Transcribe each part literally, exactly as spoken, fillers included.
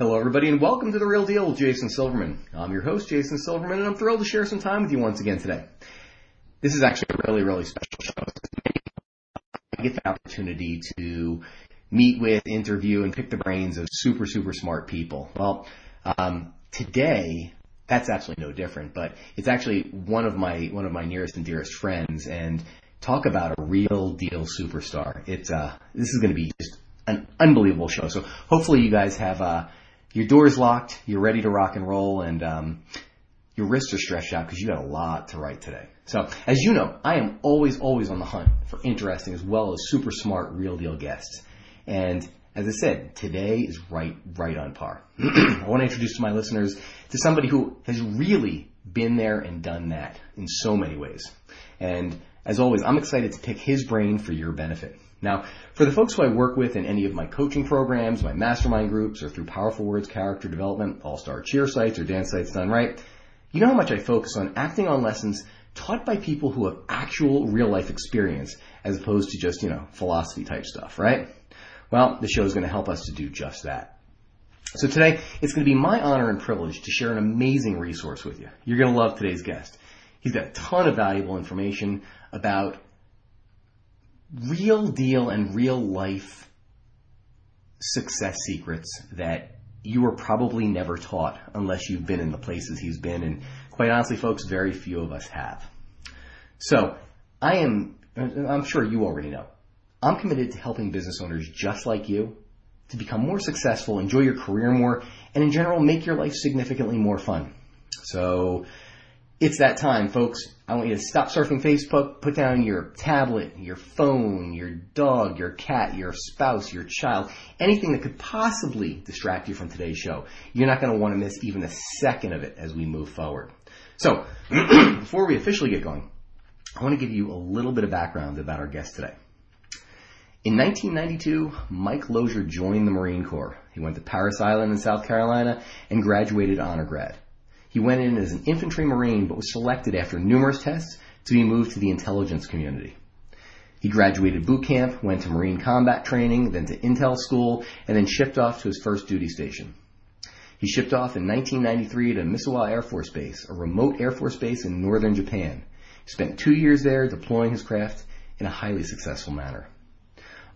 Hello, everybody, and welcome to The Real Deal with Jason Silverman. I'm your host, Jason Silverman, and I'm thrilled to share some time with you once again today. This is actually a really, really special show. I get the opportunity to meet with, interview, and pick the brains of super, super smart people. Well, um, today, that's absolutely no different, but it's actually one of my one of my nearest and dearest friends, and talk about a real deal superstar. It's uh, this is going to be just an unbelievable show. So hopefully you guys have uh. Your door's locked, you're ready to rock and roll, and um, your wrists are stretched out because you got a lot to write today. So, as you know, I am always, always on the hunt for interesting as well as super smart, real deal guests. And as I said, today is right, right on par. I want to introduce my listeners to somebody who has really been there and done that in so many ways. And as always, I'm excited to pick his brain for your benefit. Now, for the folks who I work with in any of my coaching programs, my mastermind groups, or through Powerful Words, Character Development, All-Star Cheer Sites, or Dance Sites Done Right, you know how much I focus on acting on lessons taught by people who have actual real-life experience as opposed to just, you know, philosophy-type stuff, right? Well, the show is going to help us to do just that. So today, it's going to be my honor and privilege to share an amazing resource with you. You're going to love today's guest. He's got a ton of valuable information about real deal and real life success secrets that you were probably never taught unless you've been in the places he's been. And quite honestly, folks, very few of us have. So I am, I'm sure you already know, I'm committed to helping business owners just like you to become more successful, enjoy your career more, and in general, make your life significantly more fun. So it's that time, folks. I want you to stop surfing Facebook, put down your tablet, your phone, your dog, your cat, your spouse, your child, anything that could possibly distract you from today's show. You're not going to want to miss even a second of it as we move forward. So, before we officially get going, I want to give you a little bit of background about our guest today. In nineteen ninety-two, Mike Lozier joined the Marine Corps. He went to Parris Island in South Carolina and graduated honor grad. He went in as an infantry Marine, but was selected after numerous tests to be moved to the intelligence community. He graduated boot camp, went to Marine combat training, then to intel school, and then shipped off to his first duty station. He shipped off in nineteen ninety-three to Misawa Air Force Base, a remote Air Force base in northern Japan. He spent two years there deploying his craft in a highly successful manner.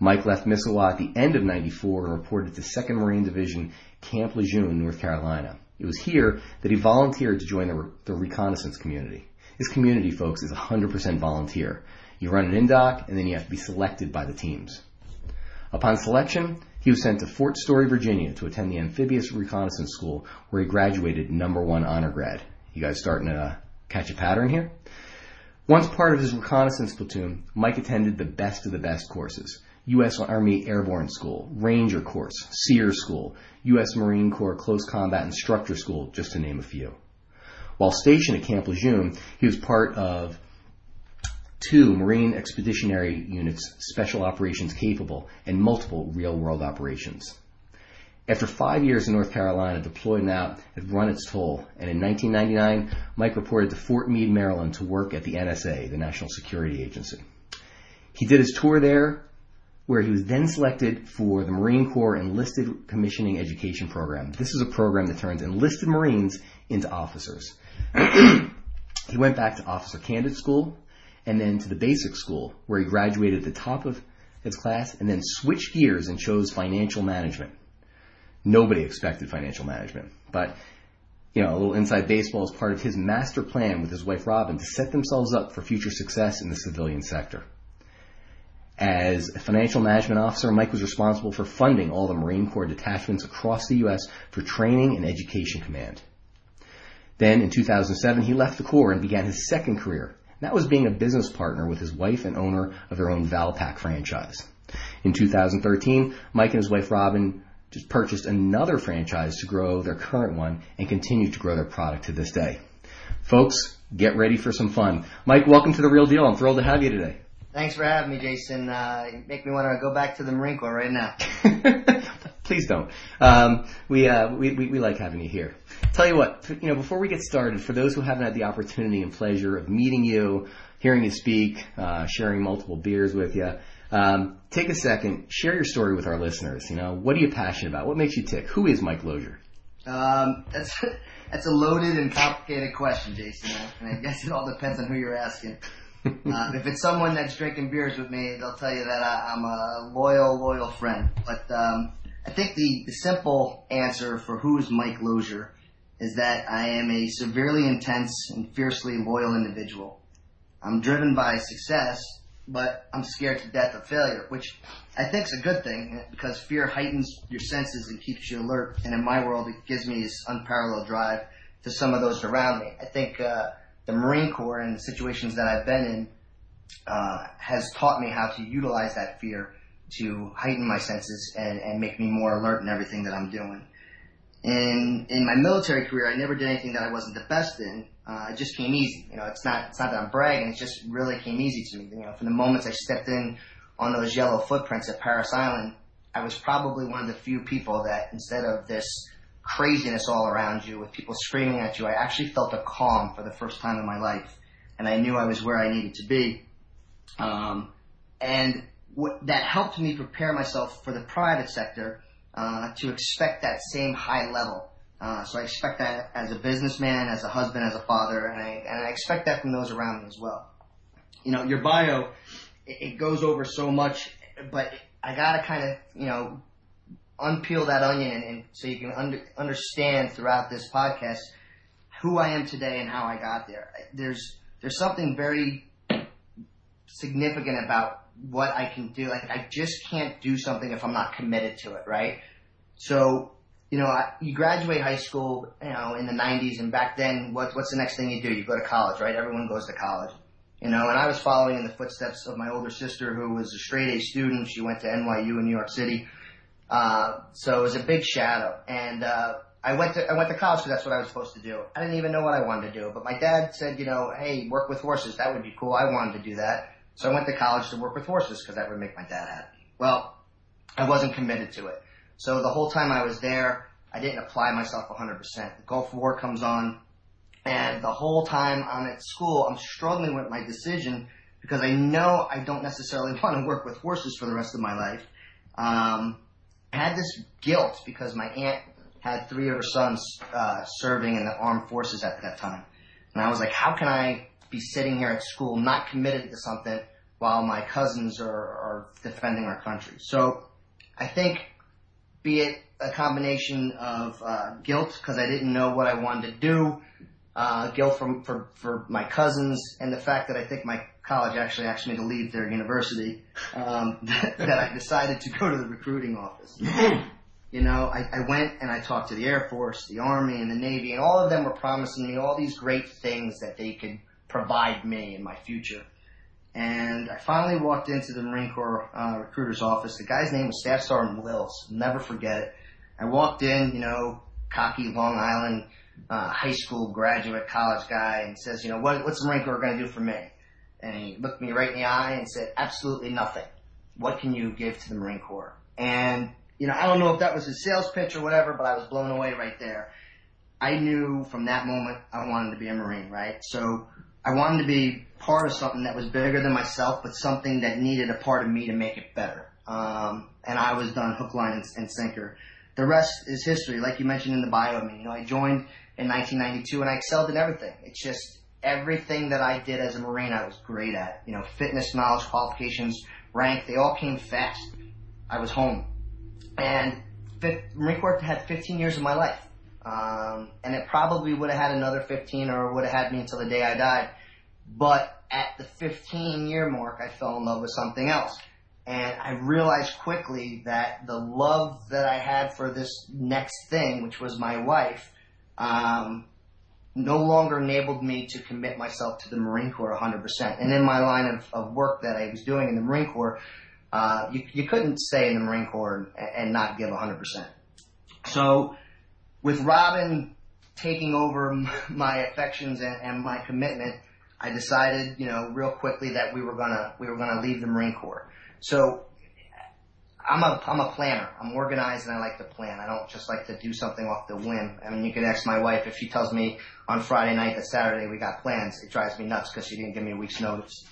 Mike left Misawa at the end of ninety-four and reported to second Marine Division, Camp Lejeune, North Carolina. It was here that he volunteered to join the, re- the reconnaissance community. This community, folks, is one hundred percent volunteer. You run an in-doc, and then you have to be selected by the teams. Upon selection, he was sent to Fort Story, Virginia, to attend the amphibious reconnaissance school, where he graduated number one honor grad. You guys starting to uh, catch a pattern here? Once part of his reconnaissance platoon, Mike attended the best of the best courses. U S. Army Airborne School, Ranger Course, SEER School, U S. Marine Corps Close Combat Instructor School, just to name a few. While stationed at Camp Lejeune, he was part of two Marine Expeditionary Units, Special Operations Capable, and multiple real-world operations. After five years in North Carolina, deployed and out had run its toll, and in nineteen ninety-nine, Mike reported to Fort Meade, Maryland, to work at the N S A, the National Security Agency. He did his tour there, where he was then selected for the Marine Corps Enlisted Commissioning Education Program. This is a program that turns enlisted Marines into officers. He went back to Officer Candidate School and then to the basic school, where he graduated at the top of his class and then switched gears and chose financial management. Nobody expected financial management, but you know, a little inside baseball is part of his master plan with his wife Robin to set themselves up for future success in the civilian sector. As a financial management officer, Mike was responsible for funding all the Marine Corps detachments across the U S for training and education command. Then in two thousand seven, he left the Corps and began his second career. That was being a business partner with his wife and owner of their own Valpak franchise. In two thousand thirteen, Mike and his wife Robin just purchased another franchise to grow their current one and continue to grow their product to this day. Folks, get ready for some fun. Mike, welcome to The Real Deal. I'm thrilled to have you today. Thanks for having me, Jason. Uh, you make me want to go back to the Marine Corps right now. Please don't. Um, we, uh, we, we we like having you here. Tell you what, you know, before we get started, for those who haven't had the opportunity and pleasure of meeting you, hearing you speak, uh, sharing multiple beers with you, um, take a second, share your story with our listeners. You know, what are you passionate about? What makes you tick? Who is Mike Lozier? Um, that's that's a loaded and complicated question, Jason. And I guess it all depends on who you're asking. Uh, if it's someone that's drinking beers with me, they'll tell you that I, I'm a loyal, loyal friend. But um, I think the, the simple answer for who is Mike Lozier is that I am a severely intense and fiercely loyal individual. I'm driven by success, but I'm scared to death of failure, which I think is a good thing because fear heightens your senses and keeps you alert. And in my world, it gives me this unparalleled drive to some of those around me. I think... Uh, The Marine Corps and the situations that I've been in uh, has taught me how to utilize that fear to heighten my senses and, and make me more alert in everything that I'm doing. In in my military career, I never did anything that I wasn't the best in. Uh, it just came easy. You know, it's not it's not that I'm bragging. It just really came easy to me. You know, from the moments I stepped in on those yellow footprints at Parris Island, I was probably one of the few people that instead of this craziness all around you with people screaming at you, I actually felt a calm for the first time in my life, and I knew I was where I needed to be. Um, and what, that helped me prepare myself for the private sector uh, to expect that same high level. Uh, so I expect that as a businessman, as a husband, as a father, and I, and I expect that from those around me as well. You know, your bio, it, it goes over so much, but I gotta kind of, you know, unpeel that onion and, and so you can under, understand throughout this podcast who I am today and how I got there. There's there's something very significant about what I can do. Like, I just can't do something if I'm not committed to it, right? So, you know, I, you graduate high school, you know, in the nineties, and back then, what what's the next thing you do? You go to college, right? Everyone goes to college. You know, and I was following in the footsteps of my older sister who was a straight-A student. She went to N Y U in New York City. Uh, so it was a big shadow, and, uh, I went to, I went to college because that's what I was supposed to do. I didn't even know what I wanted to do, but my dad said, you know, hey, work with horses. That would be cool. I wanted to do that. So I went to college to work with horses because that would make my dad happy. Well, I wasn't committed to it. So the whole time I was there, I didn't apply myself one hundred percent. The Gulf War comes on, and the whole time I'm at school, I'm struggling with my decision because I know I don't necessarily want to work with horses for the rest of my life. Um, I had this guilt because my aunt had three of her sons uh, serving in the armed forces at that time. And I was like, how can I be sitting here at school not committed to something while my cousins are, are defending our country? So I think, be it a combination of uh, guilt because I didn't know what I wanted to do, uh, guilt from, for, for my cousins, and the fact that I think my college actually asked me to leave their university, um, that, that I decided to go to the recruiting office. You know, I, I went and I talked to the Air Force, the Army, and the Navy, and all of them were promising me all these great things that they could provide me in my future. And I finally walked into the Marine Corps uh, recruiter's office. The guy's name was Staff Sergeant Wills. I'll never forget it. I walked in, you know, cocky Long Island uh, high school graduate college guy, and says, you know, what, what's the Marine Corps going to do for me? And he looked me right in the eye and said, absolutely nothing. What can you give to the Marine Corps? And, you know, I don't know if that was his sales pitch or whatever, but I was blown away right there. I knew from that moment I wanted to be a Marine, right? So I wanted to be part of something that was bigger than myself, but something that needed a part of me to make it better. Um, and I was done hook, line, and sinker. The rest is history. Like you mentioned in the bio of me, you know, I joined in nineteen ninety-two and I excelled in everything. It's just... Everything that I did as a Marine, I was great at. You know, fitness, knowledge, qualifications, rank, they all came fast. I was home. And Marine Corps had fifteen years of my life. Um, and it probably would have had another fifteen or would have had me until the day I died. But at the fifteen-year mark, I fell in love with something else. And I realized quickly that the love that I had for this next thing, which was my wife, um... no longer enabled me to commit myself to the Marine Corps one hundred percent. And in my line of, of work that I was doing in the Marine Corps, uh, you, you couldn't stay in the Marine Corps and, and not give one hundred percent. So with Robin taking over my affections and, and my commitment, I decided, you know, real quickly that we were gonna we were gonna leave the Marine Corps. So I'm a I'm a planner. I'm organized and I like to plan. I don't just like to do something off the whim. I mean, you could ask my wife. If she tells me on Friday night that Saturday we got plans, it drives me nuts because she didn't give me a week's notice.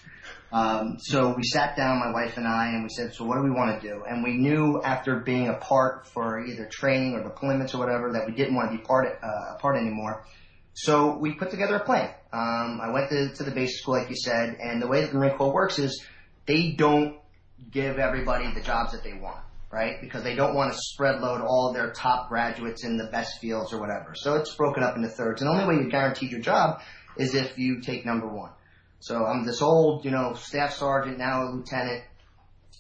Um, so we sat down, my wife and I, and we said, so what do we want to do? And we knew after being apart for either training or deployments or whatever that we didn't want to be part, uh, apart anymore. So we put together a plan. Um, I went to, to the basic school, like you said, and the way that the Marine Corps works is they don't give everybody the jobs that they want, right? Because they don't want to spread load all their top graduates in the best fields or whatever. So it's broken up into thirds. And the only way you're guaranteed your job is if you take number one. So I'm this old, you know, staff sergeant, now a lieutenant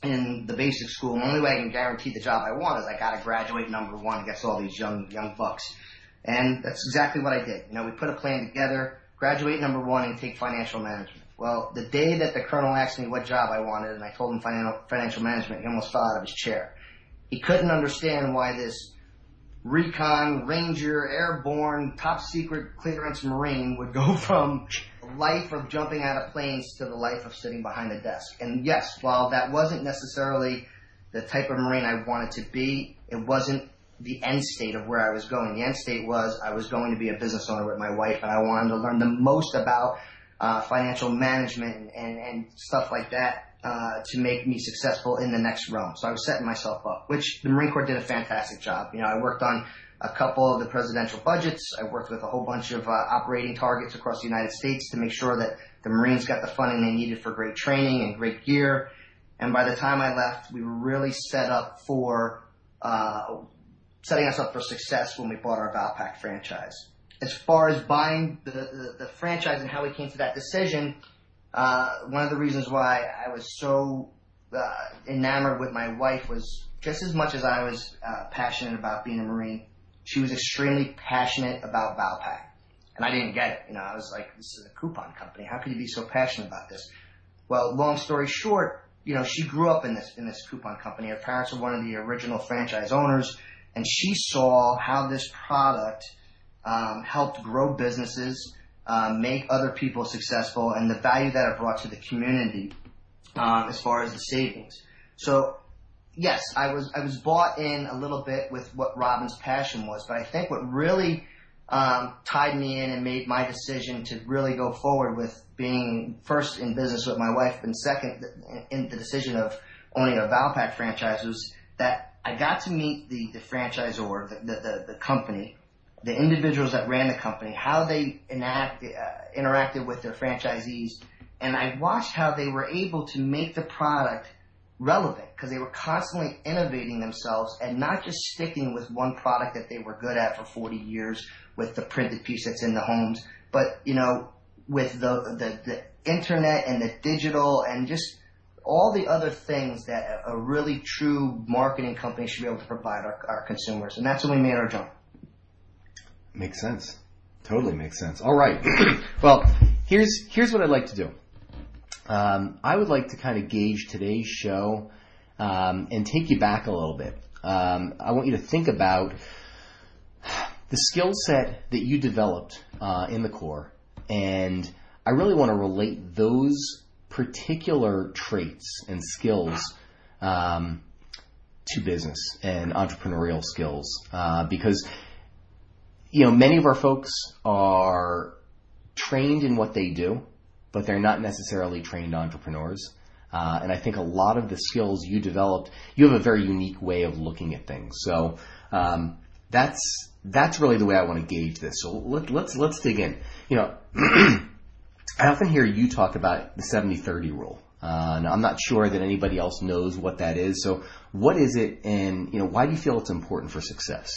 in the basic school. And the only way I can guarantee the job I want is I got to graduate number one against all these young young bucks. And that's exactly what I did. You know, we put a plan together, graduate number one and take financial management. Well, the day that the colonel asked me what job I wanted and I told him financial management, he almost fell out of his chair. He couldn't understand why this recon, ranger, airborne, top secret clearance Marine would go from life of jumping out of planes to the life of sitting behind a desk. And yes, while that wasn't necessarily the type of Marine I wanted to be, it wasn't the end state of where I was going. The end state was I was going to be a business owner with my wife, and I wanted to learn the most about uh, financial management and, and stuff like that uh, to make me successful in the next realm. So I was setting myself up, which the Marine Corps did a fantastic job. You know, I worked on a couple of the presidential budgets. I worked with a whole bunch of uh, operating targets across the United States to make sure that the Marines got the funding they needed for great training and great gear. And by the time I left, we were really set up for uh, setting us up for success when we bought our Valpak franchise. As far as buying the, the, the franchise and how we came to that decision, uh, one of the reasons why I was so uh, enamored with my wife was just as much as I was uh, passionate about being a Marine, she was extremely passionate about Valpak. And I didn't get it. You know, I was like, this is a coupon company. How could you be so passionate about this? Well, long story short, you know, she grew up in this, in this coupon company. Her parents were one of the original franchise owners. And she saw how this product um, helped grow businesses, uh, make other people successful, and the value that it brought to the community um, as far as the savings. So, yes, I was I was bought in a little bit with what Robin's passion was, but I think what really um, tied me in and made my decision to really go forward with being first in business with my wife and second in the decision of owning a Valpak franchise was that I got to meet the, the franchisor, the, the, the company, the individuals that ran the company, how they enact, uh, interacted with their franchisees, and I watched how they were able to make the product relevant because they were constantly innovating themselves and not just sticking with one product that they were good at for forty years with the printed piece that's in the homes, but, you know, with the, the, the internet and the digital and just all the other things that a really true marketing company should be able to provide our, our consumers. And that's when we made our jump. Makes sense. Totally makes sense. All right. Well, here's here's what I'd like to do. Um, I would like to kind of gauge today's show um, and take you back a little bit. Um, I want you to think about the skill set that you developed uh, in the Corps. And I really want to relate those particular traits and skills um, to business and entrepreneurial skills uh, because, you know, many of our folks are trained in what they do, but they're not necessarily trained entrepreneurs. Uh, and I think a lot of the skills you developed, you have a very unique way of looking at things. So um, that's that's really the way I want to gauge this. So let, let's let's dig in. You know. I often hear you talk about the seventy thirty rule. Uh, now I'm not sure that anybody else knows what that is. So what is it, and you know, why do you feel it's important for success?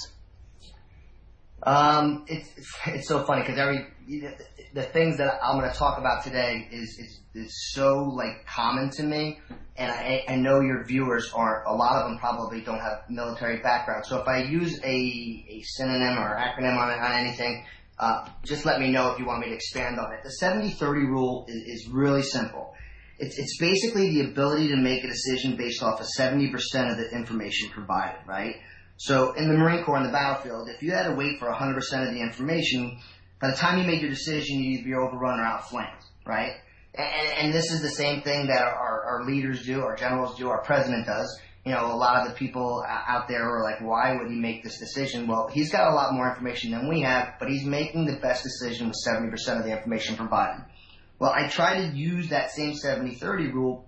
Um, it's, it's, it's so funny because every the, the things that I'm going to talk about today is, is, is so like common to me. And I, I know your viewers aren't, a lot of them probably don't have military background. So if I use a, a synonym or acronym on, on anything, Uh, just let me know if you want me to expand on it. The seventy thirty rule is, is really simple. It's, it's basically the ability to make a decision based off of seventy percent of the information provided, right? So in the Marine Corps, on the battlefield, if you had to wait for one hundred percent of the information, by the time you made your decision, you'd either be overrun or outflanked, right? And, and this is the same thing that our, our leaders do, our generals do, our president does. You know, a lot of the people out there are like, why would he make this decision? Well, he's got a lot more information than we have, but he's making the best decision with seventy percent of the information provided. Well, I try to use that same seventy thirty rule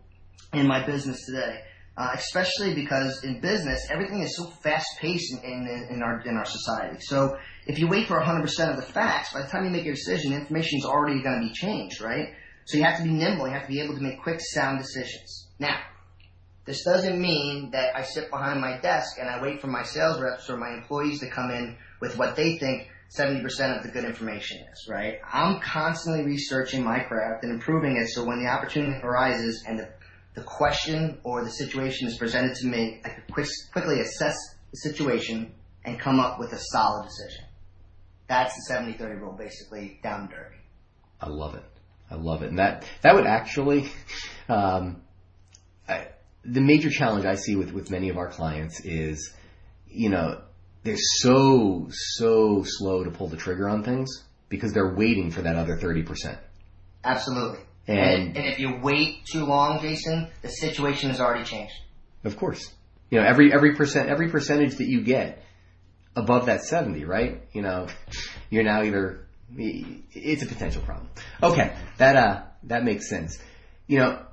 in my business today, uh, especially because in business, everything is so fast-paced in, in, in, our, in our society. So if you wait for one hundred percent of the facts, by the time you make your decision, information is already going to be changed, right? So you have to be nimble. You have to be able to make quick, sound decisions. Now, this doesn't mean that I sit behind my desk and I wait for my sales reps or my employees to come in with what they think seventy percent of the good information is, right? I'm constantly researching my craft and improving it so when the opportunity arises and the, the question or the situation is presented to me, I can quick, quickly assess the situation and come up with a solid decision. That's the seventy thirty rule, basically, down and dirty. I love it. I love it. And that, that would actually... Um, I, The major challenge I see with, with many of our clients is, you know, they're so, so slow to pull the trigger on things because they're waiting for that other thirty percent. Absolutely. And, and if you wait too long, Jason, the situation has already changed. Of course. You know, every, every percent, every percentage that you get above that seventy, right? You know, you're now either, it's a potential problem. Okay. That, uh, that makes sense. You know,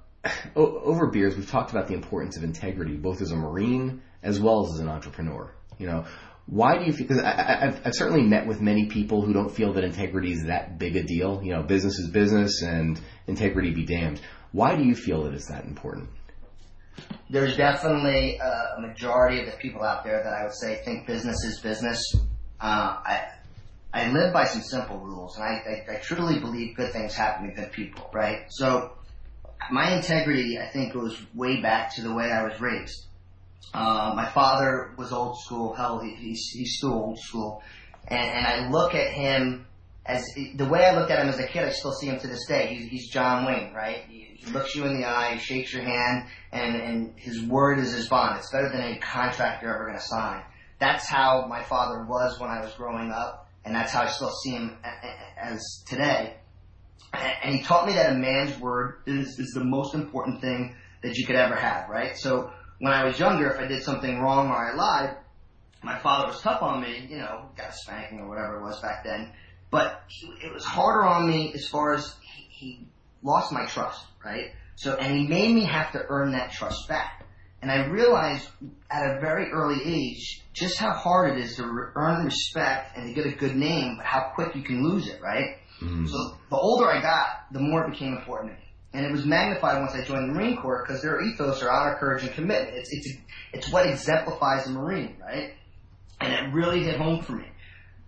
over beers, we've talked about the importance of integrity, both as a Marine as well as as an entrepreneur. You know, why do you feel, because I've, I've certainly met with many people who don't feel that integrity is that big a deal. You know, business is business and integrity be damned. Why do you feel that it's that important? There's definitely a majority of the people out there that I would say think business is business. Uh, I, I live by some simple rules, and I, I, I truly believe good things happen to good people, right? So, my integrity, I think, goes way back to the way I was raised. Uh, my father was old school. Hell, he, he's, he's still old school. And, and I look at him as the way I looked at him as a kid. I still see him to this day. He's, he's John Wayne, right? He, he looks you in the eye, shakes your hand, and, and his word is his bond. It's better than any contract you're ever going to sign. That's how my father was when I was growing up, and that's how I still see him as today. And he taught me that a man's word is, is the most important thing that you could ever have, right? So when I was younger, if I did something wrong or I lied, my father was tough on me, you know, got a spanking or whatever it was back then. But he, it was harder on me as far as he, he lost my trust, right? So, and he made me have to earn that trust back. And I realized at a very early age just how hard it is to re- earn respect and to get a good name, but how quick you can lose it, right? So the older I got, the more it became important to me. And it was magnified once I joined the Marine Corps because their ethos are honor, courage, and commitment. It's, it's, it's what exemplifies the Marine, right? And it really hit home for me.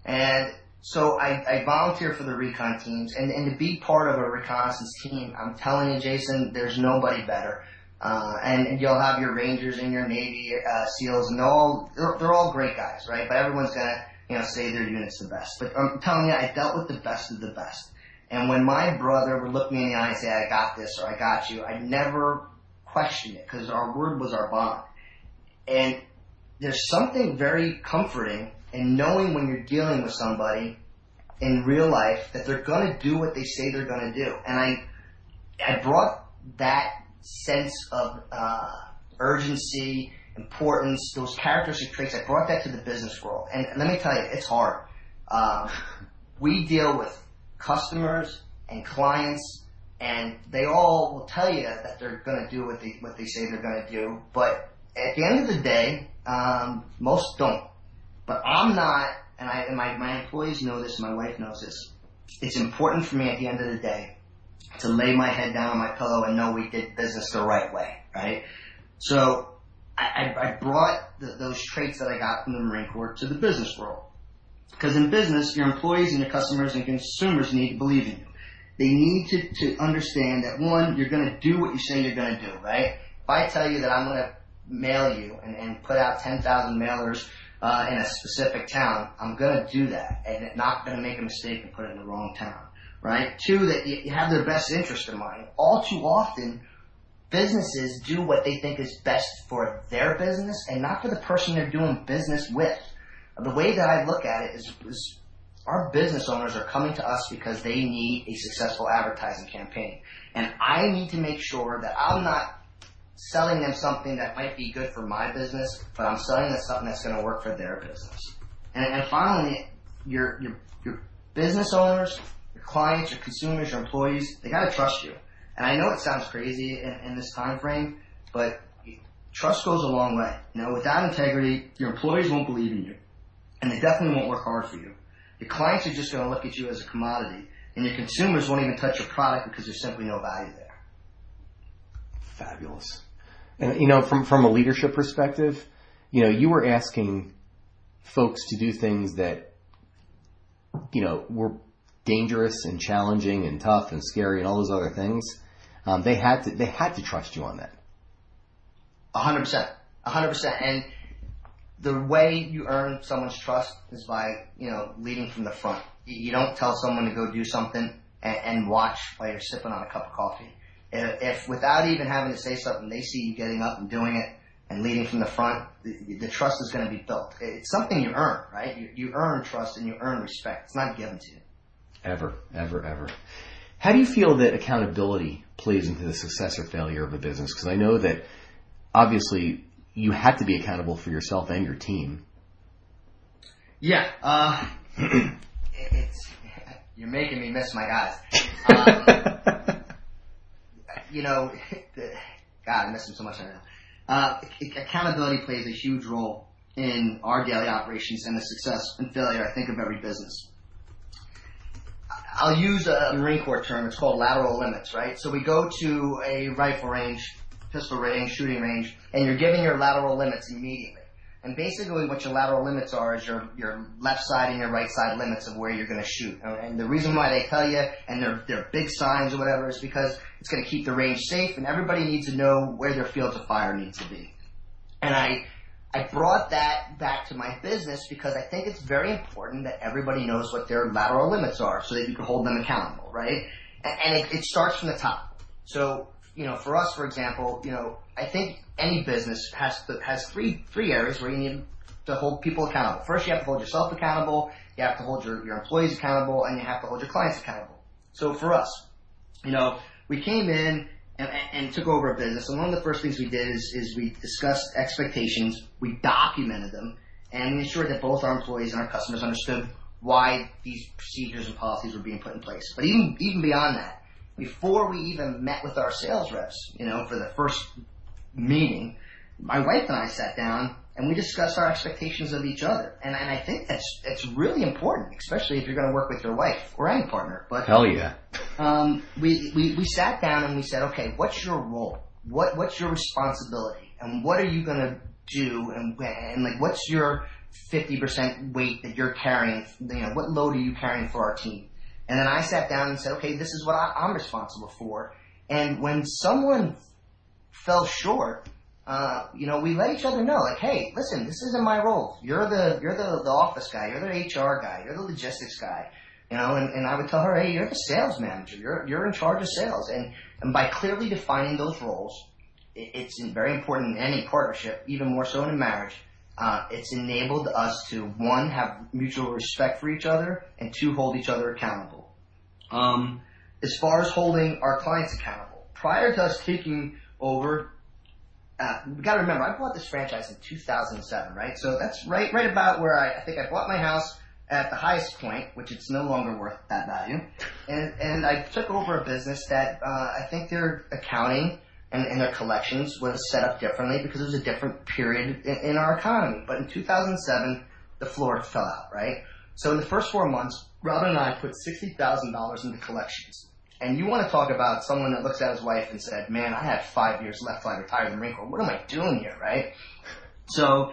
And so I, I volunteered for the recon teams. And, and to be part of a reconnaissance team, I'm telling you, Jason, there's nobody better. Uh, and, and you'll have your Rangers and your Navy uh, SEALs, and they're all, they're, they're all great guys, right? But everyone's going to, you know, say their unit's the best. But I'm telling you, I dealt with the best of the best. And when my brother would look me in the eye and say, I got this or I got you, I never questioned it because our word was our bond. And there's something very comforting in knowing when you're dealing with somebody in real life that they're going to do what they say they're going to do. And I I brought that sense of uh, urgency, importance, those characteristic traits, I brought that to the business world. And let me tell you, it's hard. Uh, we deal with customers and clients, and they all will tell you that they're going to do what they what they say they're going to do. But at the end of the day, um, most don't. But I'm not, and, I, and my, my employees know this, my wife knows this. It's important for me at the end of the day to lay my head down on my pillow and know we did business the right way, right? So I, I brought the, those traits that I got from the Marine Corps to the business world. Because in business, your employees and your customers and consumers need to believe in you. They need to, to understand that, one, you're going to do what you say you're going to do, right? If I tell you that I'm going to mail you and, and put out ten thousand mailers uh, in a specific town, I'm going to do that and not going to make a mistake and put it in the wrong town, right? Two, that you, you have their best interest in mind. All too often, businesses do what they think is best for their business and not for the person they're doing business with. The way that I look at it is, is our business owners are coming to us because they need a successful advertising campaign. And I need to make sure that I'm not selling them something that might be good for my business, but I'm selling them something that's going to work for their business. And, and finally, your, your, your business owners, your clients, your consumers, your employees, they got to trust you. And I know it sounds crazy in, in this time frame, but trust goes a long way. You know, without integrity, your employees won't believe in you, and they definitely won't work hard for you. Your clients are just going to look at you as a commodity, and your consumers won't even touch your product because there's simply no value there. Fabulous. And, you know, from, from a leadership perspective, you know, you were asking folks to do things that, you know, were dangerous and challenging and tough and scary and all those other things. Um, they had to, they had to trust you on that. A hundred percent. A hundred percent. And the way you earn someone's trust is by, you know, leading from the front. You don't tell someone to go do something and, and watch while you're sipping on a cup of coffee. If, if without even having to say something, they see you getting up and doing it and leading from the front, the, the trust is going to be built. It's something you earn, right? You, you earn trust and you earn respect. It's not given to you. Ever, ever, ever. How do you feel that accountability plays into the success or failure of a business? Because I know that obviously you had to be accountable for yourself and your team. Yeah, uh, it's, you're making me miss my guys. Um, you know, God, I miss them so much right now. Uh, accountability plays a huge role in our daily operations and the success and failure, I think, of every business. I'll use a Marine Corps term. It's called lateral limits, right? So we go to a rifle range, pistol range, shooting range, and you're given your lateral limits immediately. And basically what your lateral limits are is your, your left side and your right side limits of where you're going to shoot. And the reason why they tell you, and they're, they're big signs or whatever, is because it's going to keep the range safe, and everybody needs to know where their fields of fire needs to be. And I, I brought that back to my business because I think it's very important that everybody knows what their lateral limits are so that you can hold them accountable, right? And, and it, it starts from the top. So, you know, for us, for example, you know, I think any business has to, has three three areas where you need to hold people accountable. First, you have to hold yourself accountable, you have to hold your, your employees accountable, and you have to hold your clients accountable. So for us, you know, we came in and, and took over a business, and one of the first things we did is, is we discussed expectations, we documented them, and we ensured that both our employees and our customers understood why these procedures and policies were being put in place. But even even beyond that, before we even met with our sales reps, you know, for the first meeting, my wife and I sat down and we discussed our expectations of each other. And, and I think that's, that's really important, especially if you're going to work with your wife or any partner. But hell yeah. Um, we, we, we sat down and we said, okay, what's your role? What, what's your responsibility? And what are you going to do? And, and like, what's your fifty percent weight that you're carrying? You know, what load are you carrying for our team? And then I sat down and said, okay, this is what I, I'm responsible for. And when someone fell short, uh, you know, we let each other know, like, hey, listen, this isn't my role. You're the, you're the, the office guy. You're the H R guy. You're the logistics guy. You know, and, and I would tell her, hey, you're the sales manager. You're, you're in charge of sales. And, and by clearly defining those roles, it, it's very important in any partnership, even more so in a marriage. Uh, it's enabled us to, one, have mutual respect for each other, and two, hold each other accountable. Um, as far as holding our clients accountable, prior to us taking over, uh, we got to remember, I bought this franchise in two thousand seven, right? So that's right, right about where I, I think I bought my house at the highest point, which it's no longer worth that value. And, and I took over a business that, uh, I think their accounting and, and their collections was set up differently because it was a different period in, in our economy. But in two thousand seven, the floor fell out, right? So in the first four months, Robin and I put sixty thousand dollars into collections. And you want to talk about someone that looks at his wife and said, man, I have five years left till I retire from the Marine Corps. What am I doing here, right? So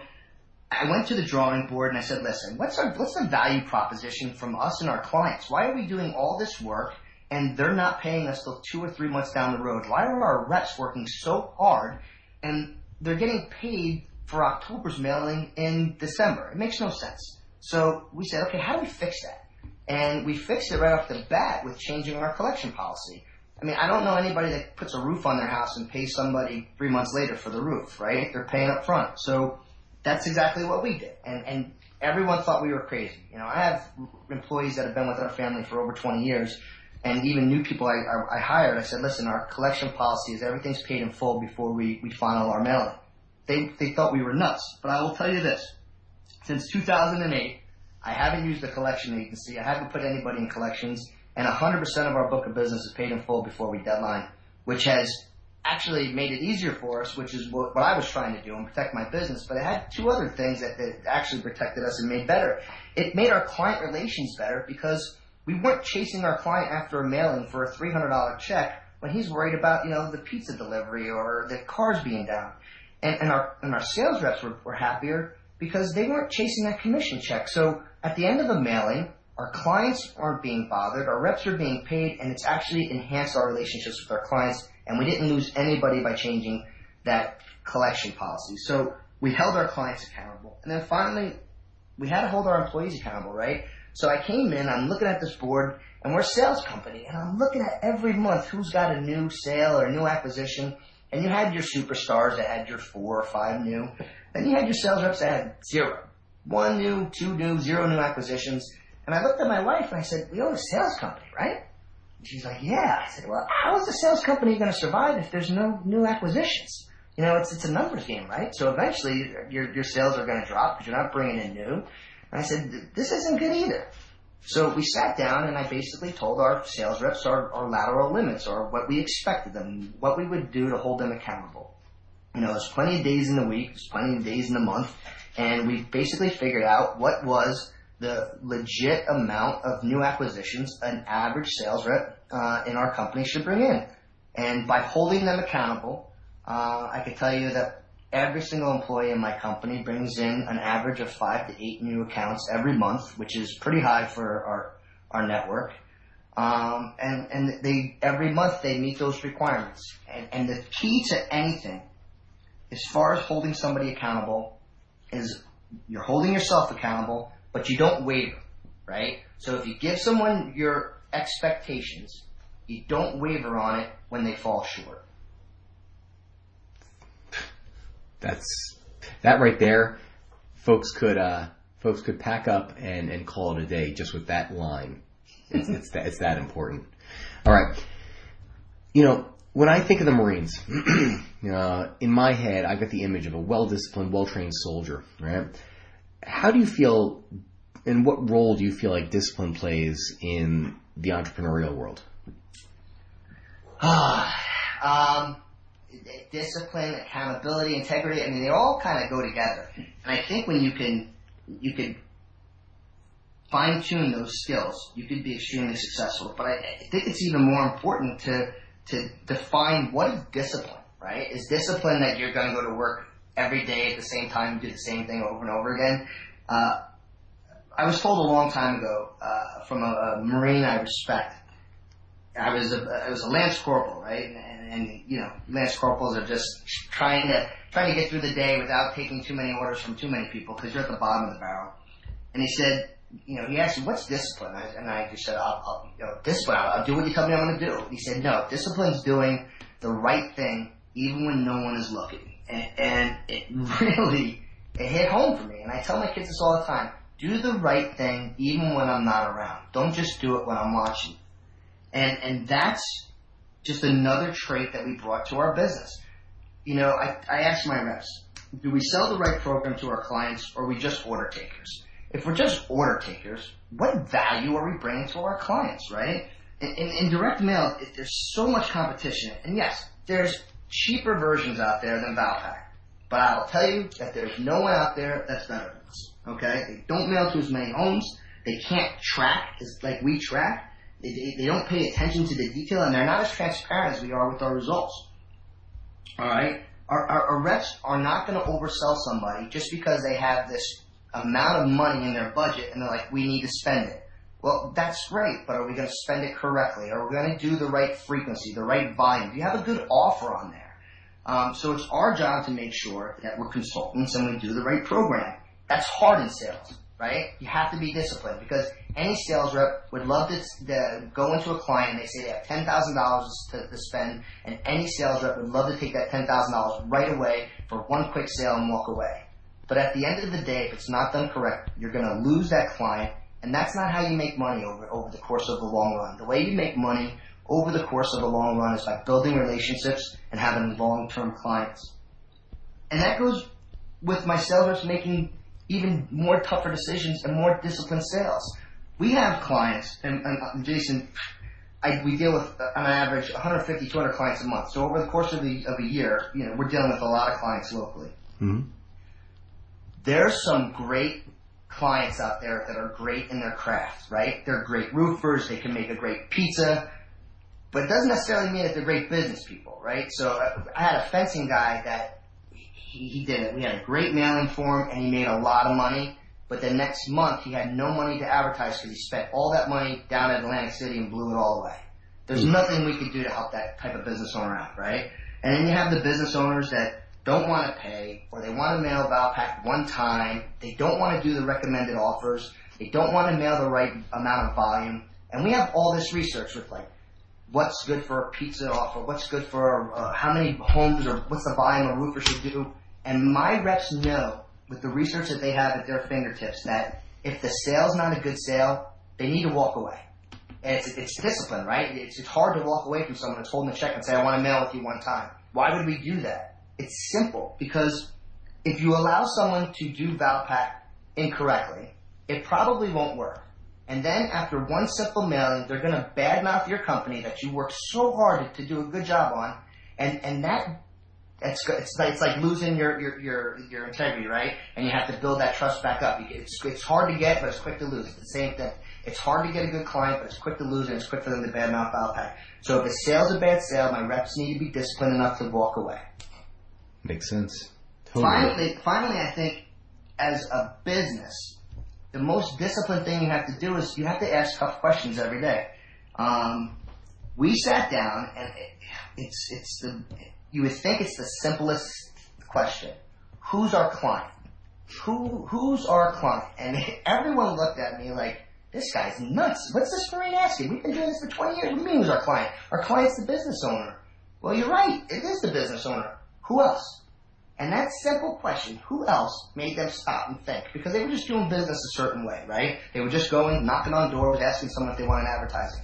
I went to the drawing board and I said, listen, what's our, what's the value proposition from us and our clients? Why are we doing all this work and they're not paying us till two or three months down the road? Why are our reps working so hard and they're getting paid for October's mailing in December? It makes no sense. So we said, okay, how do we fix that? And we fixed it right off the bat with changing our collection policy. I mean, I don't know anybody that puts a roof on their house and pays somebody three months later for the roof, right? They're paying up front. So that's exactly what we did. And and everyone thought we were crazy. You know, I have employees that have been with our family for over twenty years, and even new people I, I, I hired, I said, listen, our collection policy is everything's paid in full before we, we final our mailing. They, they thought we were nuts. But I will tell you this. Since two thousand eight, I haven't used a collection agency. I haven't put anybody in collections. And one hundred percent of our book of business is paid in full before we deadline, which has actually made it easier for us, which is what, what I was trying to do and protect my business. But it had two other things that, that actually protected us and made better. It made our client relations better because we weren't chasing our client after a mailing for a three hundred dollar check when he's worried about, you know, the pizza delivery or the cars being down. And, and our and our sales reps were, were happier because they weren't chasing that commission check. So at the end of the mailing, our clients aren't being bothered, our reps are being paid, and it's actually enhanced our relationships with our clients, and we didn't lose anybody by changing that collection policy. So we held our clients accountable. And then finally, we had to hold our employees accountable, right? So I came in, I'm looking at this board, and we're a sales company, and I'm looking at every month who's got a new sale or a new acquisition, and you had your superstars that had your four or five new, then you had your sales reps that had zero. One new, two new, zero new acquisitions. And I looked at my wife and I said, we own a sales company, right? And she's like, yeah. I said, well, how is the sales company going to survive if there's no new acquisitions? You know, it's it's a numbers game, right? So eventually your your sales are going to drop because you're not bringing in new. And I said, this isn't good either. So we sat down and I basically told our sales reps our, our lateral limits or what we expected them, what we would do to hold them accountable. You know, there's plenty of days in the week, there's plenty of days in the month, and we basically figured out what was the legit amount of new acquisitions an average sales rep uh, in our company should bring in. And by holding them accountable, uh, I can tell you that every single employee in my company brings in an average of five to eight new accounts every month, which is pretty high for our our network. Um, and, and they every month they meet those requirements. And, and the key to anything, as far as holding somebody accountable, is you're holding yourself accountable, but you don't waver, right? So if you give someone your expectations, you don't waver on it when they fall short. That's that right there. Folks could uh, folks could pack up and, and call it a day just with that line. It's, it's that it's that important. All right. You know, when I think of the Marines, uh, in my head, I've got the image of a well-disciplined, well-trained soldier, right? How do you feel, and what role do you feel like discipline plays in the entrepreneurial world? Ah, um, discipline, accountability, integrity, I mean, they all kind of go together. And I think when you can, you can fine-tune those skills, you can be extremely successful. But I, I think it's even more important to, to define what is discipline, right? Is discipline that you're going to go to work every day at the same time, do the same thing over and over again? Uh, I was told a long time ago uh, from a, a Marine I respect. I was a, I was a Lance Corporal, right? And, and, and you know, Lance Corporals are just trying to trying to get through the day without taking too many orders from too many people because you're at the bottom of the barrel. And he said, you know, he asked me, what's discipline? I, and I just said, I'll, I'll you know, discipline. I'll, I'll do what you tell me I'm going to do. And he said, no, discipline's doing the right thing even when no one is looking. And it really, it hit home for me. And I tell my kids this all the time. Do the right thing even when I'm not around. Don't just do it when I'm watching. And and that's just another trait that we brought to our business. You know, I, I asked my reps, do we sell the right program to our clients or are we just order takers? If we're just order takers, what value are we bringing to our clients, right? In, in, in direct mail, it, there's so much competition. And yes, there's cheaper versions out there than Valpak. But I'll tell you that there's no one out there that's better than us. Okay? They don't mail to as many homes. They can't track as like we track. They, they, they don't pay attention to the detail, and they're not as transparent as we are with our results. All right? Our, our, our reps are not going to oversell somebody just because they have this amount of money in their budget, and they're like, we need to spend it. Well, that's great, but are we going to spend it correctly? Are we going to do the right frequency, the right volume? Do you have a good offer on there? Um, so it's our job to make sure that we're consultants and we do the right program. That's hard in sales, right? You have to be disciplined because any sales rep would love to, to go into a client and they say they have ten thousand dollars to, to spend, and any sales rep would love to take that ten thousand dollars right away for one quick sale and walk away. But at the end of the day, if it's not done correct, you're going to lose that client, and that's not how you make money over, over the course of the long run. The way you make money over the course of the long run is by building relationships and having long-term clients. And that goes with my sales reps making even more tougher decisions and more disciplined sales. We have clients, and, and Jason, I, we deal with on average one fifty, two hundred clients a month. So over the course of, the, of a year, you know, we're dealing with a lot of clients locally. Mm-hmm. There's some great clients out there that are great in their craft, right? They're great roofers. They can make a great pizza. But it doesn't necessarily mean that they're great business people, right? So I had a fencing guy that he, he did it. We had a great mailing for him, and he made a lot of money. But the next month, he had no money to advertise because he spent all that money down at Atlantic City and blew it all away. There's mm-hmm. nothing we could do to help that type of business owner out, right? And then you have the business owners that don't want to pay, or they want to mail Valpak one time. They don't want to do the recommended offers. They don't want to mail the right amount of volume. And we have all this research with, like, what's good for a pizza offer, what's good for uh, how many homes, or what's the volume a roofer should do. And my reps know, with the research that they have at their fingertips, that if the sale's not a good sale, they need to walk away. And it's, it's discipline, right? It's, it's hard to walk away from someone that's holding a check and say, I want to mail with you one time. Why would we do that? It's simple, because if you allow someone to do Valpak incorrectly, it probably won't work. And then after one simple mailing, they're going to badmouth your company that you worked so hard to do a good job on, and, and that it's, it's like, it's like losing your, your, your, your integrity, right? And you have to build that trust back up. It's, it's hard to get, but it's quick to lose. It's the same thing. It's hard to get a good client, but it's quick to lose, and it's quick for them to badmouth Valpak. So if a sale's a bad sale, my reps need to be disciplined enough to walk away. Makes sense. Totally. Finally, finally, I think as a business, the most disciplined thing you have to do is you have to ask tough questions every day. Um, we sat down, and it, it's it's the you would think it's the simplest question: who's our client? Who who's our client? And everyone looked at me like, this guy's nuts. What's this Marine asking? We've been doing this for twenty years. What do you mean who's our client? Our client's the business owner. Well, you're right. It is the business owner. Who else? And that simple question, who else, made them stop and think. Because they were just doing business a certain way, right? They were just going, knocking on doors, asking someone if they wanted advertising.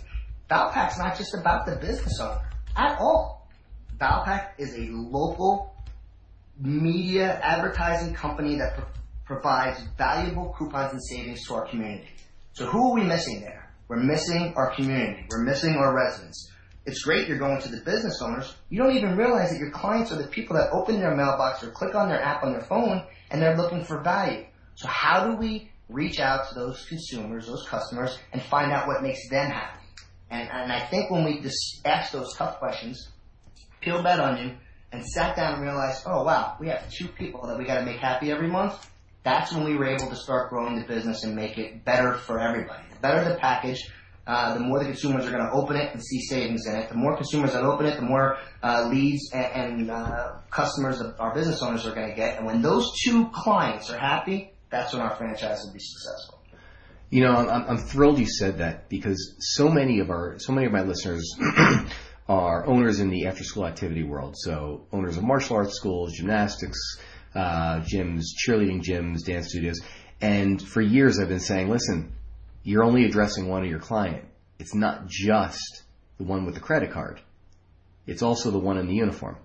Valpak's not just about the business owner at all. Valpak is a local media advertising company that pro- provides valuable coupons and savings to our community. So who are we missing there? We're missing our community. We're missing our residents. It's great you're going to the business owners. You don't even realize that your clients are the people that open their mailbox or click on their app on their phone, and they're looking for value. So how do we reach out to those consumers, those customers, and find out what makes them happy? And, and I think when we just ask those tough questions, peeled that onion, and sat down and realized, oh, wow, we have two people that we got to make happy every month, that's when we were able to start growing the business and make it better for everybody. The better the package, Uh, the more the consumers are going to open it and see savings in it. The more consumers that open it, the more uh, leads and, and uh, customers that our business owners are going to get. And when those two clients are happy, that's when our franchise will be successful. You know, I'm, I'm thrilled you said that, because so many of our, so many of my listeners are owners in the after-school activity world. So owners of martial arts schools, gymnastics, uh, gyms, cheerleading gyms, dance studios. And for years I've been saying, listen, you're only addressing one of your client. It's not just the one with the credit card. It's also the one in the uniform.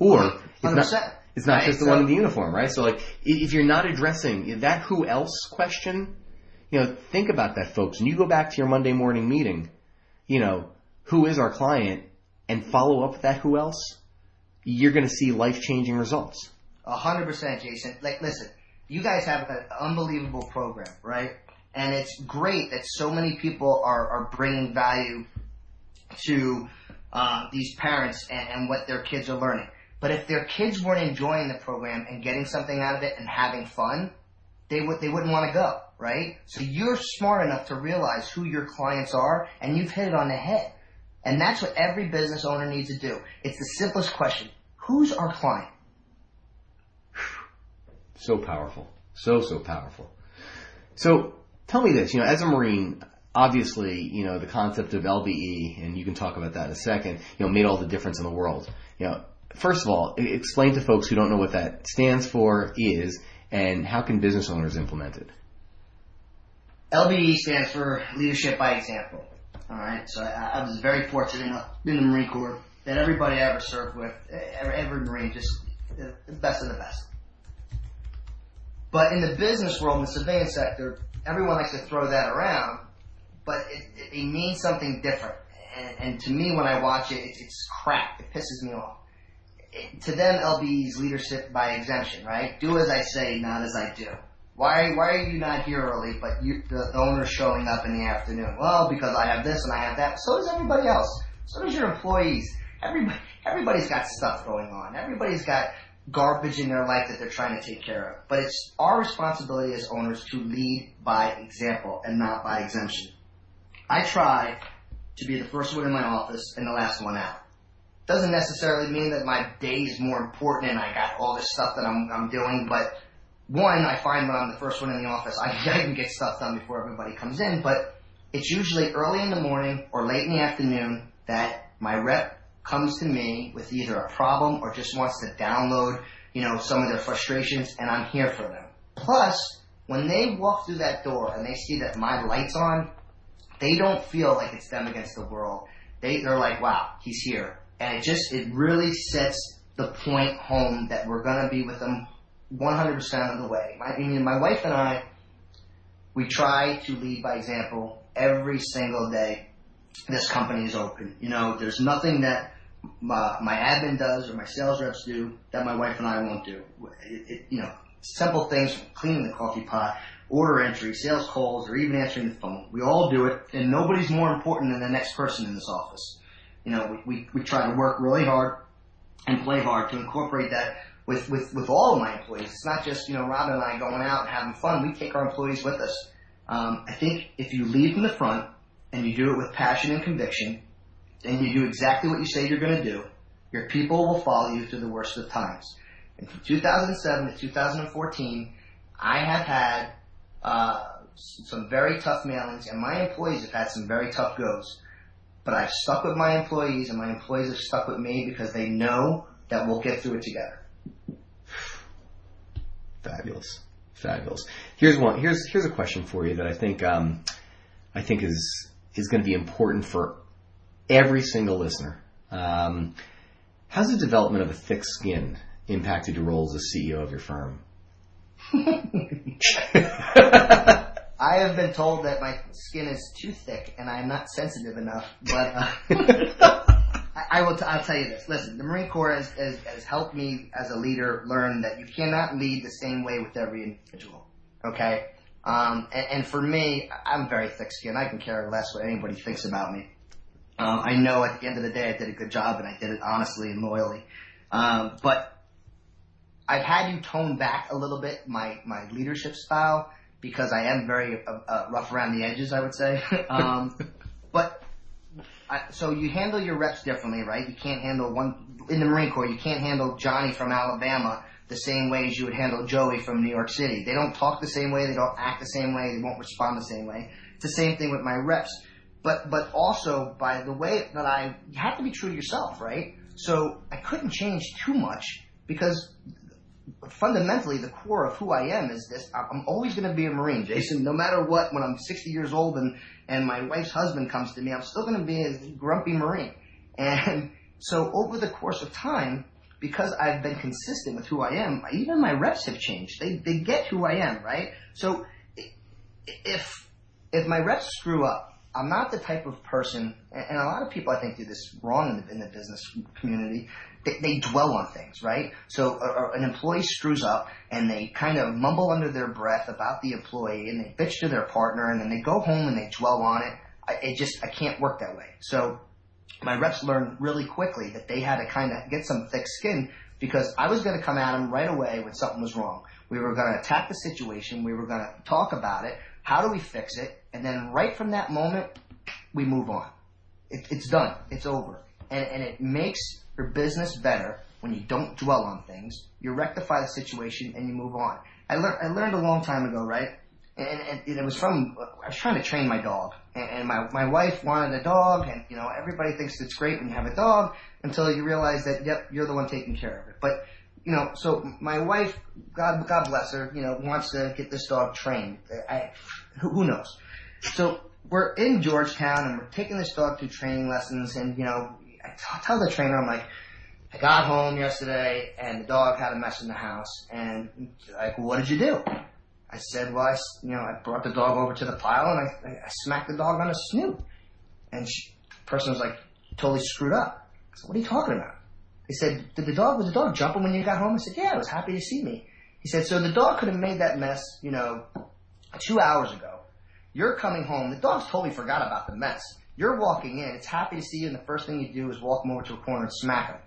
Or it's one hundred percent. not, it's not right, just the so. one in the uniform, right? So like, if you're not addressing that who else question, you know, think about that, folks. When you go back to your Monday morning meeting, you know, who is our client, and follow up with that who else, you're going to see life-changing results. one hundred percent, Jason. Like, listen, you guys have an unbelievable program, right? And it's great that so many people are, are bringing value to uh, these parents and, and what their kids are learning. But if their kids weren't enjoying the program and getting something out of it and having fun, they would they wouldn't want to go, right? So you're smart enough to realize who your clients are, and you've hit it on the head. And that's what every business owner needs to do. It's the simplest question: who's our client? So powerful, so so powerful. So tell me this, you know, as a Marine, obviously, you know, the concept of L B E, and you can talk about that in a second, you know, made all the difference in the world. You know, first of all, explain to folks who don't know what that stands for, is, and how can business owners implement it? L B E stands for Leadership by Example. All right, so I, I was very fortunate enough in the Marine Corps that everybody I ever served with, every, every Marine, just the best of the best. But in the business world, in the civilian sector, everyone likes to throw that around, but it, it, it means something different. And, and to me, when I watch it, it's, it's crap. It pisses me off. It, to them, L B E is leadership by exemption, right? Do as I say, not as I do. Why, why are you not here early, but you, the, the owner's showing up in the afternoon? Well, because I have this and I have that. So does everybody else. So does your employees. Everybody, everybody's got stuff going on. Everybody's got garbage in their life that they're trying to take care of. But it's our responsibility as owners to lead by example and not by exemption. I try to be the first one in my office and the last one out. Doesn't necessarily mean that my day's more important and I got all this stuff that I'm, I'm doing, but one, I find when I'm the first one in the office, I, I can get stuff done before everybody comes in, but it's usually early in the morning or late in the afternoon that my rep comes to me with either a problem or just wants to download, you know, some of their frustrations, and I'm here for them. Plus, when they walk through that door and they see that my light's on, they don't feel like it's them against the world. They, they're like, wow, he's here. And it just, it really sets the point home that we're going to be with them one hundred percent of the way. I mean, my wife and I, we try to lead by example every single day this company is open. You know, there's nothing that my, my admin does or my sales reps do that my wife and I won't do. It, it, you know, simple things from cleaning the coffee pot, order entry, sales calls, or even answering the phone. We all do it, and nobody's more important than the next person in this office. You know, we, we, we try to work really hard and play hard to incorporate that with, with, with all of my employees. It's not just, you know, Robin and I going out and having fun. We take our employees with us. Um, I think if you lead from the front and you do it with passion and conviction, and you do exactly what you say you're going to do, your people will follow you through the worst of times. And from two thousand seven to two thousand fourteen, I have had uh, some very tough mailings, and my employees have had some very tough goes. But I've stuck with my employees, and my employees have stuck with me because they know that we'll get through it together. Fabulous, fabulous. Here's one. Here's here's a question for you that I think um, I think is is going to be important for every single listener. Um, how's the development of a thick skin impacted your role as the C E O of your firm? I have been told that my skin is too thick and I am not sensitive enough, but uh, I, I will. T- I'll tell you this. Listen, the Marine Corps has, has, has helped me as a leader learn that you cannot lead the same way with every individual. Okay, um, and, and for me, I'm very thick-skinned. I can care less what anybody thinks about me. Um, I know at the end of the day, I did a good job and I did it honestly and loyally, um, but I've had you tone back a little bit my my leadership style, because I am very uh, uh, rough around the edges, I would say. um, but I, so you handle your reps differently, right? You can't handle one in the Marine Corps. You can't handle Johnny from Alabama the same way as you would handle Joey from New York City. They don't talk the same way. They don't act the same way. They won't respond the same way. It's the same thing with my reps. But but also by the way that I you have to be true to yourself, right? So I couldn't change too much because fundamentally, the core of who I am is this. I'm always going to be a Marine, Jason. No matter what, when I'm sixty years old and, and my wife's husband comes to me, I'm still going to be a grumpy Marine. And so over the course of time, because I've been consistent with who I am, even my reps have changed. They they get who I am, right? So if if my reps screw up, I'm not the type of person, and a lot of people I think do this wrong in the, in the business community. They, they dwell on things, right? So uh, an employee screws up, and they kind of mumble under their breath about the employee, and they bitch to their partner, and then they go home and they dwell on it. I, it just I can't work that way. So my reps learned really quickly that they had to kind of get some thick skin, because I was going to come at them right away when something was wrong. We were going to attack the situation. We were going to talk about it. How do we fix it? And then right from that moment, we move on. It, it's done. It's over. And, and it makes your business better when you don't dwell on things. You rectify the situation and you move on. I, lear- I learned a long time ago, right? And, and it was from, I was trying to train my dog, and, and my, my wife wanted a dog, and, you know, everybody thinks it's great when you have a dog until you realize that, yep, you're the one taking care of it. But, you know, so my wife, God, God bless her, you know, wants to get this dog trained. I, who, who knows? So we're in Georgetown, and we're taking this dog through training lessons, and, you know, I t- tell the trainer, I'm like, I got home yesterday, and the dog had a mess in the house, and, like, what did you do? I said, well, I, you know, I brought the dog over to the pile, and I, I smacked the dog on his snoot. And she, the person was like, totally screwed up. I said, what are you talking about? They said, did the dog, was the dog jumping when you got home? I said, yeah, it was happy to see me. He said, so the dog could have made that mess, you know, two hours ago. You're coming home. The dog's totally forgot about the mess. You're walking in. It's happy to see you, and the first thing you do is walk him over to a corner and smack him.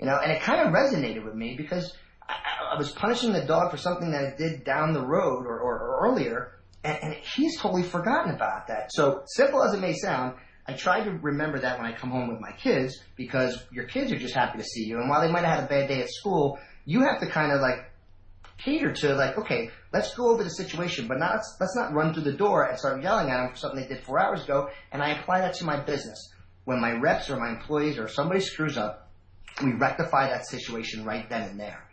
You know, and it kind of resonated with me because I was punishing the dog for something that it did down the road or, or, or earlier, and, and he's totally forgotten about that. So simple as it may sound, I try to remember that when I come home with my kids, because your kids are just happy to see you. And while they might have had a bad day at school, you have to kind of like cater to like, okay, let's go over the situation, but not, let's not run through the door and start yelling at them for something they did four hours ago. And I apply that to my business. When my reps or my employees or somebody screws up, we rectify that situation right then and there.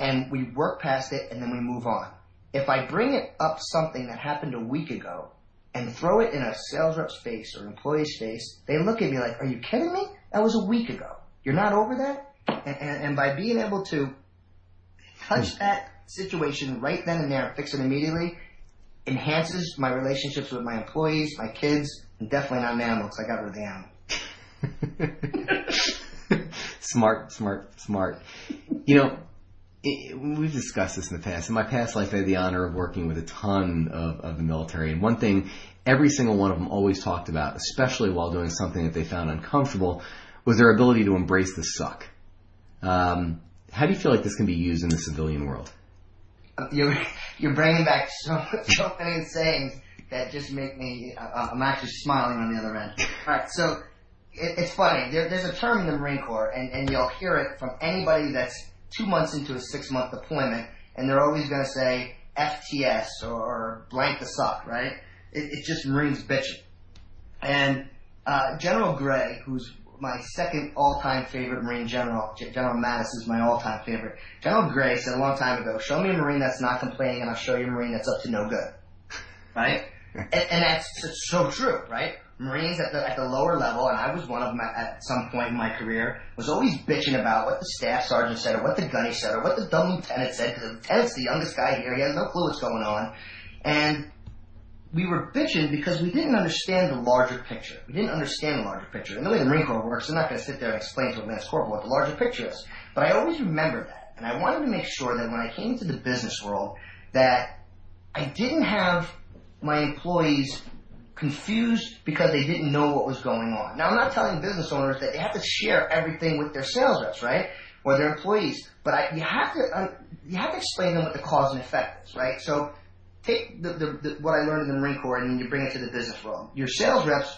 And we work past it, and then we move on. If I bring it up something that happened a week ago and throw it in a sales rep's face or employee's face, they look at me like, are you kidding me? That was a week ago. You're not over that? And, and, and by being able to touch that situation right then and there and fix it immediately enhances my relationships with my employees, my kids, and definitely not an animal, because I got rid of the animal. Smart, smart, smart. You know, It, we've discussed this in the past. In my past life, I had the honor of working with a ton of, of the military. And one thing every single one of them always talked about, especially while doing something that they found uncomfortable, was their ability to embrace the suck. Um, how do you feel like this can be used in the civilian world? You're, you're bringing back so, so many sayings that just make me, uh, I'm actually smiling on the other end. All right, so it, it's funny. There, there's a term in the Marine Corps, and, and you'll hear it from anybody that's two months into a six-month deployment, and they're always going to say F T S or, or blank the suck, right? It, it's just Marines bitching. And uh, General Gray, who's my second all-time favorite Marine general, General Mattis is my all-time favorite. General Gray said a long time ago, show me a Marine that's not complaining, and I'll show you a Marine that's up to no good, right? and, and that's so true, right? Marines at the, at the lower level, and I was one of them at, at some point in my career, was always bitching about what the staff sergeant said or what the gunny said or what the dumb lieutenant said, because the lieutenant's the youngest guy here. He has no clue what's going on. And we were bitching because we didn't understand the larger picture. We didn't understand the larger picture. And the way the Marine Corps works, they're not going to sit there and explain to a Lance Corporal what the larger picture is. But I always remember that, and I wanted to make sure that when I came into the business world that I didn't have my employees confused because they didn't know what was going on. Now, I'm not telling business owners that they have to share everything with their sales reps, right, or their employees, but I, you have to uh, you have to explain them what the cause and effect is, right? So take the, the, the, what I learned in the Marine Corps and you bring it to the business world. Your sales reps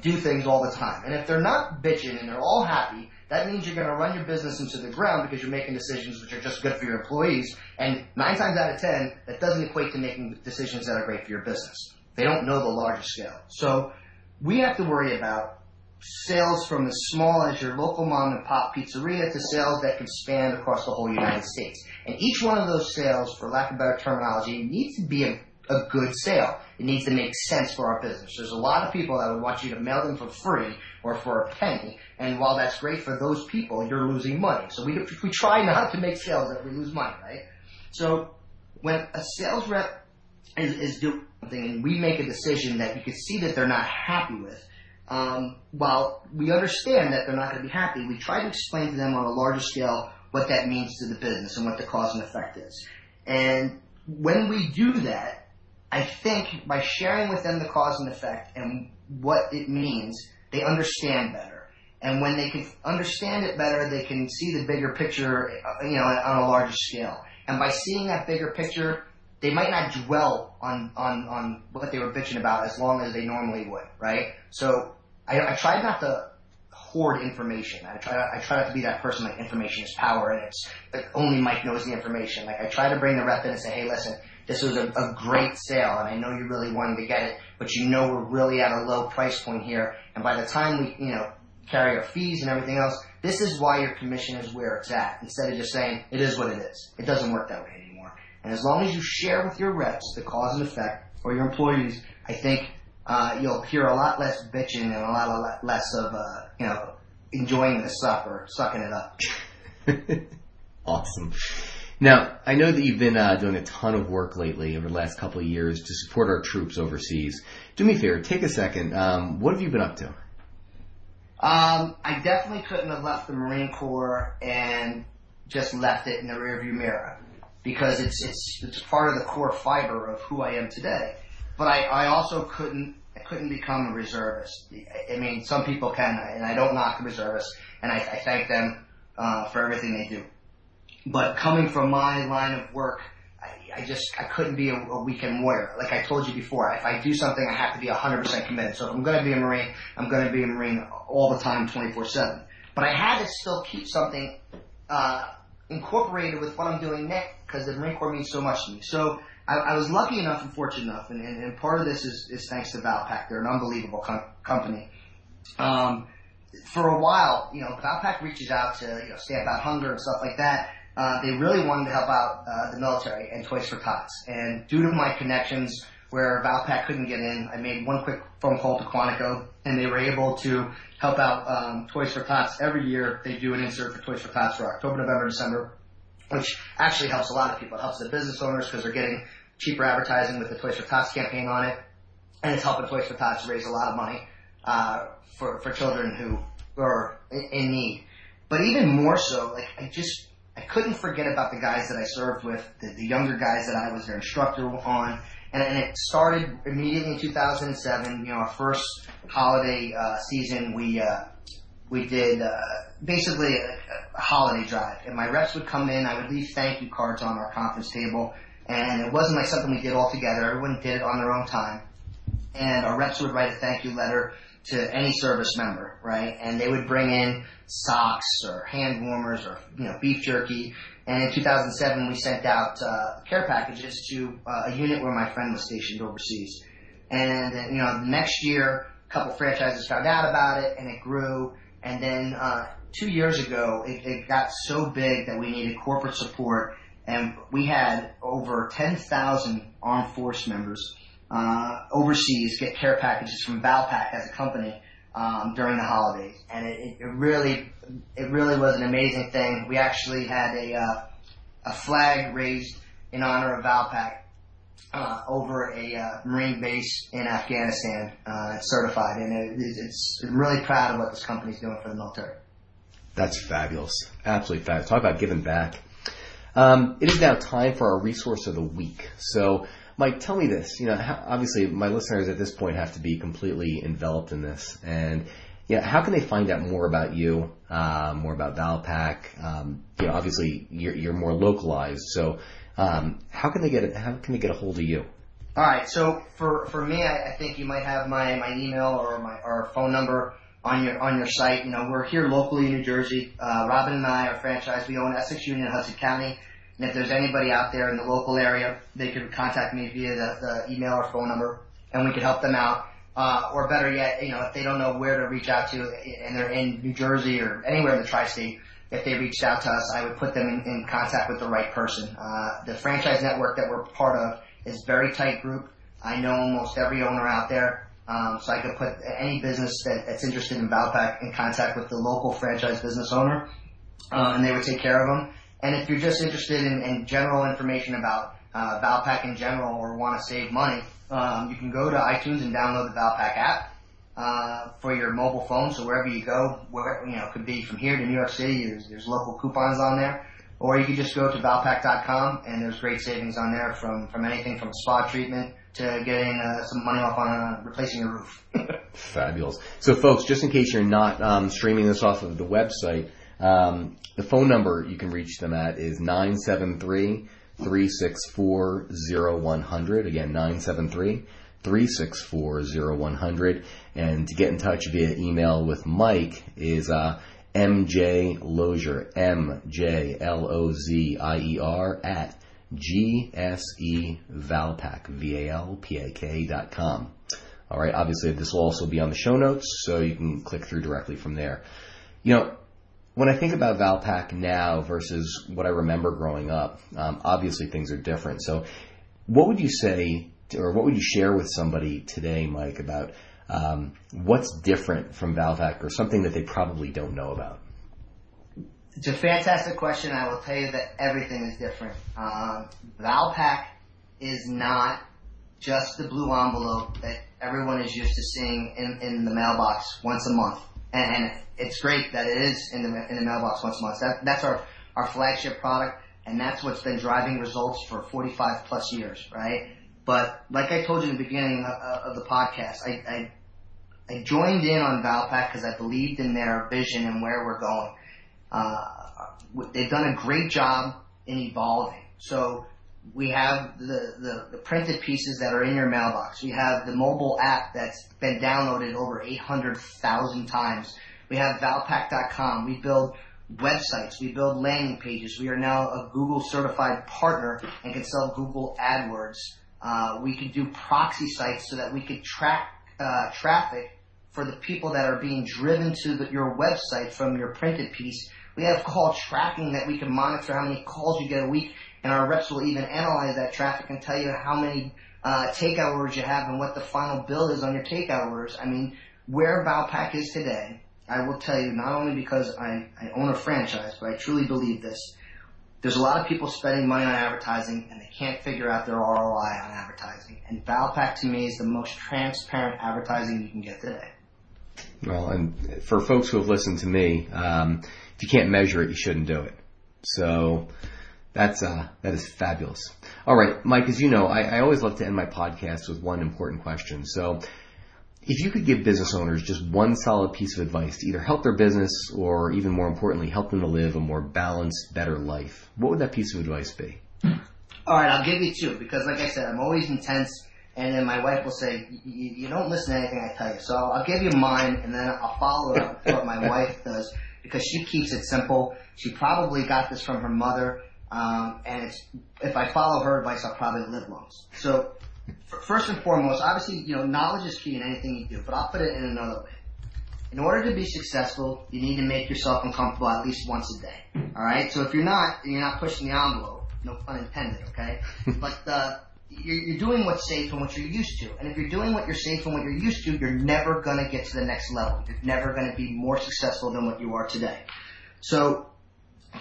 do things all the time, and if they're not bitching and they're all happy, that means you're going to run your business into the ground because you're making decisions which are just good for your employees, and nine times out of ten, that doesn't equate to making decisions that are great for your business. They don't know the larger scale. So we have to worry about sales from as small as your local mom-and-pop pizzeria to sales that can span across the whole United States. And each one of those sales, for lack of better terminology, needs to be a, a good sale. It needs to make sense for our business. There's a lot of people that would want you to mail them for free or for a penny, and while that's great for those people, you're losing money. So we, we try not to make sales that we lose money, right? So when a sales rep is, is doing something and we make a decision that you can see that they're not happy with, um, while we understand that they're not going to be happy, we try to explain to them on a larger scale what that means to the business and what the cause and effect is. And when we do that, I think by sharing with them the cause and effect and what it means, they understand better. And when they can understand it better, they can see the bigger picture, you know, on a larger scale. And by seeing that bigger picture, they might not dwell on, on, on what they were bitching about as long as they normally would, right? So I, I tried not to hoard information. I try, I try not to be that person like information is power and it's like only Mike knows the information. Like I try to bring the rep in and say, hey, listen, this was a, a great sale, and I know you really wanted to get it, but you know we're really at a low price point here, and by the time we, you know, carry our fees and everything else, this is why your commission is where it's at, instead of just saying, it is what it is. It doesn't work that way anymore. And as long as you share with your reps the cause and effect, or your employees, I think uh, you'll hear a lot less bitching and a lot, a lot less of, uh, you know, enjoying the suck or sucking it up. Awesome. Now, I know that you've been uh, doing a ton of work lately over the last couple of years to support our troops overseas. Do me a favor, take a second. Um, what have you been up to? Um, I definitely couldn't have left the Marine Corps and just left it in the rearview mirror, because it's it's it's part of the core fiber of who I am today. But I, I also couldn't I couldn't become a reservist. I mean, some people can, and I don't knock the reservists, and I, I thank them uh, for everything they do. But coming from my line of work, I, I just, I couldn't be a, a weekend warrior. Like I told you before, if I do something, I have to be one hundred percent committed. So if I'm going to be a Marine, I'm going to be a Marine all the time, twenty-four seven. But I had to still keep something uh, incorporated with what I'm doing next, because the Marine Corps means so much to me. So I, I was lucky enough and fortunate enough, and, and, and part of this is, is thanks to Valpak. They're an unbelievable com- company. Um, for a while, you know, Valpak reaches out to, you know, Stamp Out Hunger and stuff like that. Uh, they really wanted to help out uh, the military and Toys for Tots. And due to my connections where Valpak couldn't get in, I made one quick phone call to Quantico, and they were able to help out um, Toys for Tots. Every year they do an insert for Toys for Tots for October, November, December, which actually helps a lot of people. It helps the business owners because they're getting cheaper advertising with the Toys for Tots campaign on it, and it's helping Toys for Tots raise a lot of money uh, for, for children who are in, in need. But even more so, like I just... I couldn't forget about the guys that I served with, the, the younger guys that I was their instructor on, and, and it started immediately in two thousand seven. You know, our first holiday uh, season, we uh, we did uh, basically a, a holiday drive, and my reps would come in. I would leave thank you cards on our conference table, and it wasn't like something we did all together. Everyone did it on their own time, and our reps would write a thank you letter to any service member, right? And they would bring in socks or hand warmers or, you know, beef jerky. And in two thousand seven, we sent out uh, care packages to uh, a unit where my friend was stationed overseas. And, you know, the next year, a couple franchises found out about it, and it grew. And then uh, two years ago, it, it got so big that we needed corporate support, and we had over ten thousand armed force members Uh, overseas get care packages from Valpak as a company um, during the holidays, and it, it really, it really was an amazing thing. We actually had a uh, a flag raised in honor of Valpak uh, over a uh, Marine base in Afghanistan. Uh, it's certified, and it, it's I'm really proud of what this company's doing for the military. That's fabulous, absolutely fabulous. Talk about giving back. Um, it is now time for our resource of the week. So, Mike, tell me this. You know, how, obviously, my listeners at this point have to be completely enveloped in this. And yeah, how can they find out more about you, uh, more about Valpak? Um, you know, obviously, you're, you're more localized. So, um, how can they get a, how can they get a hold of you? All right. So for, for me, I, I think you might have my, my email or my or phone number on your on your site. You know, we're here locally in New Jersey. Uh, Robin and I are franchised. We own Essex Union, Hudson County. And if there's anybody out there in the local area, they could contact me via the, the email or phone number, and we could help them out. Uh, or better yet, you know, if they don't know where to reach out to, and they're in New Jersey or anywhere in the tri-state, if they reached out to us, I would put them in, in contact with the right person. Uh, the franchise network that we're part of is a very tight group. I know almost every owner out there, um, so I could put any business that, that's interested in Valpak in contact with the local franchise business owner, uh, and they would take care of them. And if you're just interested in, in general information about uh, Valpak in general, or want to save money, um, you can go to iTunes and download the Valpak app uh, for your mobile phone. So wherever you go, where, you know, it could be from here to New York City, there's, there's local coupons on there. Or you can just go to Valpak dot com, and there's great savings on there from, from anything from spa treatment to getting uh, some money off on uh, replacing your roof. Fabulous. So, folks, just in case you're not um, streaming this off of the website, Um, the phone number you can reach them at is nine seven three, three six four, zero one zero zero. Again, nine seven three, three six four, zero one zero zero. And to get in touch via email with Mike is uh, M J Lozier, M J L O Z I E R, at G S E Valpak, V A L P A K dot com. All right, obviously this will also be on the show notes, so you can click through directly from there. You know, when I think about Valpak now versus what I remember growing up, um, obviously things are different. So what would you say, or what would you share with somebody today, Mike, about um, what's different from Valpak or something that they probably don't know about? It's a fantastic question. I will tell you that everything is different. Uh, Valpak is not just the blue envelope that everyone is used to seeing in, in the mailbox once a month. And, and it's great that it is in the in the mailbox once a month. That, that's our, our flagship product, and that's what's been driving results for forty-five plus years, right? But like I told you in the beginning of, of the podcast, I, I, I joined in on Valpak because I believed in their vision and where we're going. Uh, they've done a great job in evolving. So we have the, the, the printed pieces that are in your mailbox. We have the mobile app that's been downloaded over eight hundred thousand times. We have Valpak dot com. We build websites. We build landing pages. We are now a Google certified partner and can sell Google AdWords. Uh, we can do proxy sites so that we could track uh, traffic for the people that are being driven to the, your website from your printed piece. We have call tracking that we can monitor how many calls you get a week, and our reps will even analyze that traffic and tell you how many uh, takeout orders you have and what the final bill is on your takeout orders. I mean, where Valpak is today, I will tell you, not only because I, I own a franchise, but I truly believe this. There's a lot of people spending money on advertising, and they can't figure out their R O I on advertising. And Valpak, to me, is the most transparent advertising you can get today. Well, and for folks who have listened to me, um, if you can't measure it, you shouldn't do it. So that's uh, that is fabulous. All right, Mike, as you know, I, I always love to end my podcast with one important question. So if you could give business owners just one solid piece of advice to either help their business or, even more importantly, help them to live a more balanced, better life, what would that piece of advice be? All right, I'll give you two because, like I said, I'm always intense. And then my wife will say, you don't listen to anything I tell you. So I'll give you mine, and then I'll follow it up with what my wife does, because she keeps it simple. She probably got this from her mother, um, and it's, if I follow her advice, I'll probably live long. So first and foremost, obviously, you know, knowledge is key in anything you do, but I'll put it in another way. In order to be successful, you need to make yourself uncomfortable at least once a day, all right? So if you're not, you're not pushing the envelope, no pun intended, okay? But the... You're doing what's safe and what you're used to. And if you're doing what you're safe and what you're used to, you're never going to get to the next level. You're never going to be more successful than what you are today. So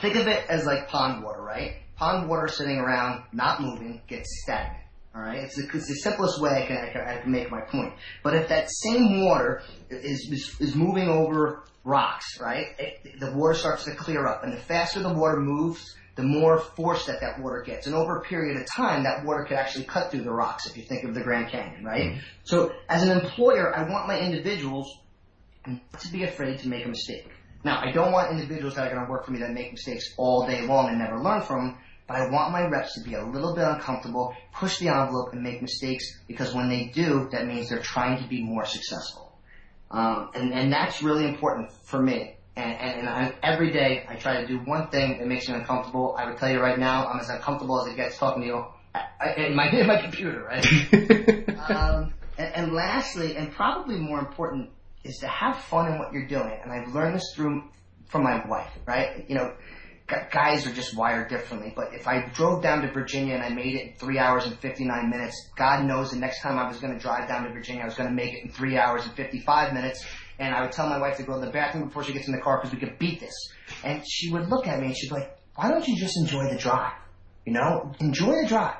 think of it as like pond water, right? Pond water sitting around, not moving, gets stagnant. All right, it's the, it's the simplest way I can, I, can, I can make my point. But if that same water is is, is moving over rocks, right, it, the water starts to clear up. And the faster the water moves, the more force that that water gets. And over a period of time, that water could actually cut through the rocks, if you think of the Grand Canyon, right? Mm-hmm. So as an employer, I want my individuals not to be afraid to make a mistake. Now, I don't want individuals that are going to work for me that make mistakes all day long and never learn from them, but I want my reps to be a little bit uncomfortable, push the envelope, and make mistakes, because when they do, that means they're trying to be more successful. Um, and, and that's really important for me. And, and, and I, every day I try to do one thing that makes me uncomfortable. I would tell you right now, I'm as uncomfortable as it gets talking to you I, I, in, my, in my computer, right? um, and, and lastly, and probably more important, is to have fun in what you're doing. And I've learned this through from my wife, right? You know, guys are just wired differently. But if I drove down to Virginia and I made it in three hours and fifty-nine minutes, God knows the next time I was going to drive down to Virginia, I was going to make it in three hours and fifty-five minutes. And I would tell my wife to go to the bathroom before she gets in the car because we could beat this. And she would look at me and she'd be like, why don't you just enjoy the drive? You know, enjoy the drive.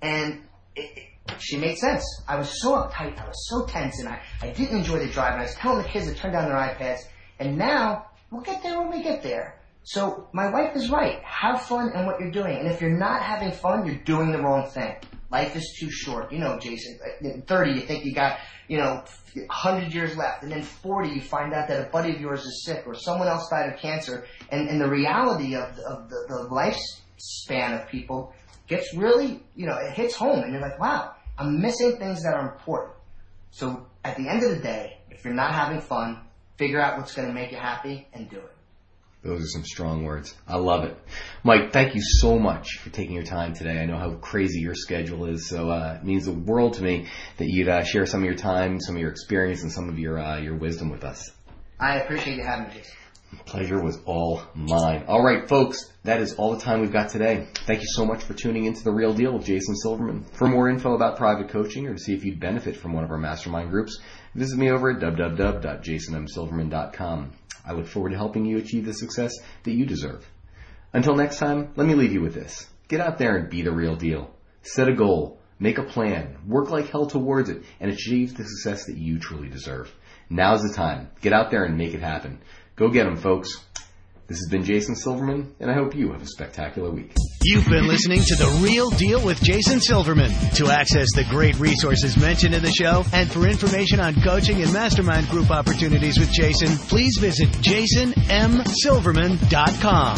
And it, it, she made sense. I was so uptight. I was so tense. And I, I didn't enjoy the drive. And I was telling the kids to turn down their iPads. And now we'll get there when we get there. So my wife is right. Have fun in what you're doing. And if you're not having fun, you're doing the wrong thing. Life is too short. You know, Jason, in thirty, you think you got, you know, one hundred years left. And then forty, you find out that a buddy of yours is sick or someone else died of cancer. And, and the reality of, of the, the lifespan of people gets really, you know, it hits home. And you're like, wow, I'm missing things that are important. So at the end of the day, if you're not having fun, figure out what's going to make you happy and do it. Those are some strong words. I love it. Mike, thank you so much for taking your time today. I know how crazy your schedule is, so uh, it means the world to me that you'd uh, share some of your time, some of your experience, and some of your uh, your wisdom with us. I appreciate you having me. Pleasure was all mine. All right, folks, that is all the time we've got today. Thank you so much for tuning into The Real Deal with Jason Silverman. For more info about private coaching or to see if you'd benefit from one of our mastermind groups, visit me over at w w w dot jason m silverman dot com. I look forward to helping you achieve the success that you deserve. Until next time, let me leave you with this. Get out there and be the real deal. Set a goal, make a plan, work like hell towards it, and achieve the success that you truly deserve. Now's the time. Get out there and make it happen. Go get them, folks. This has been Jason Silverman, and I hope you have a spectacular week. You've been listening to The Real Deal with Jason Silverman. To access the great resources mentioned in the show and for information on coaching and mastermind group opportunities with Jason, please visit jason m silverman dot com.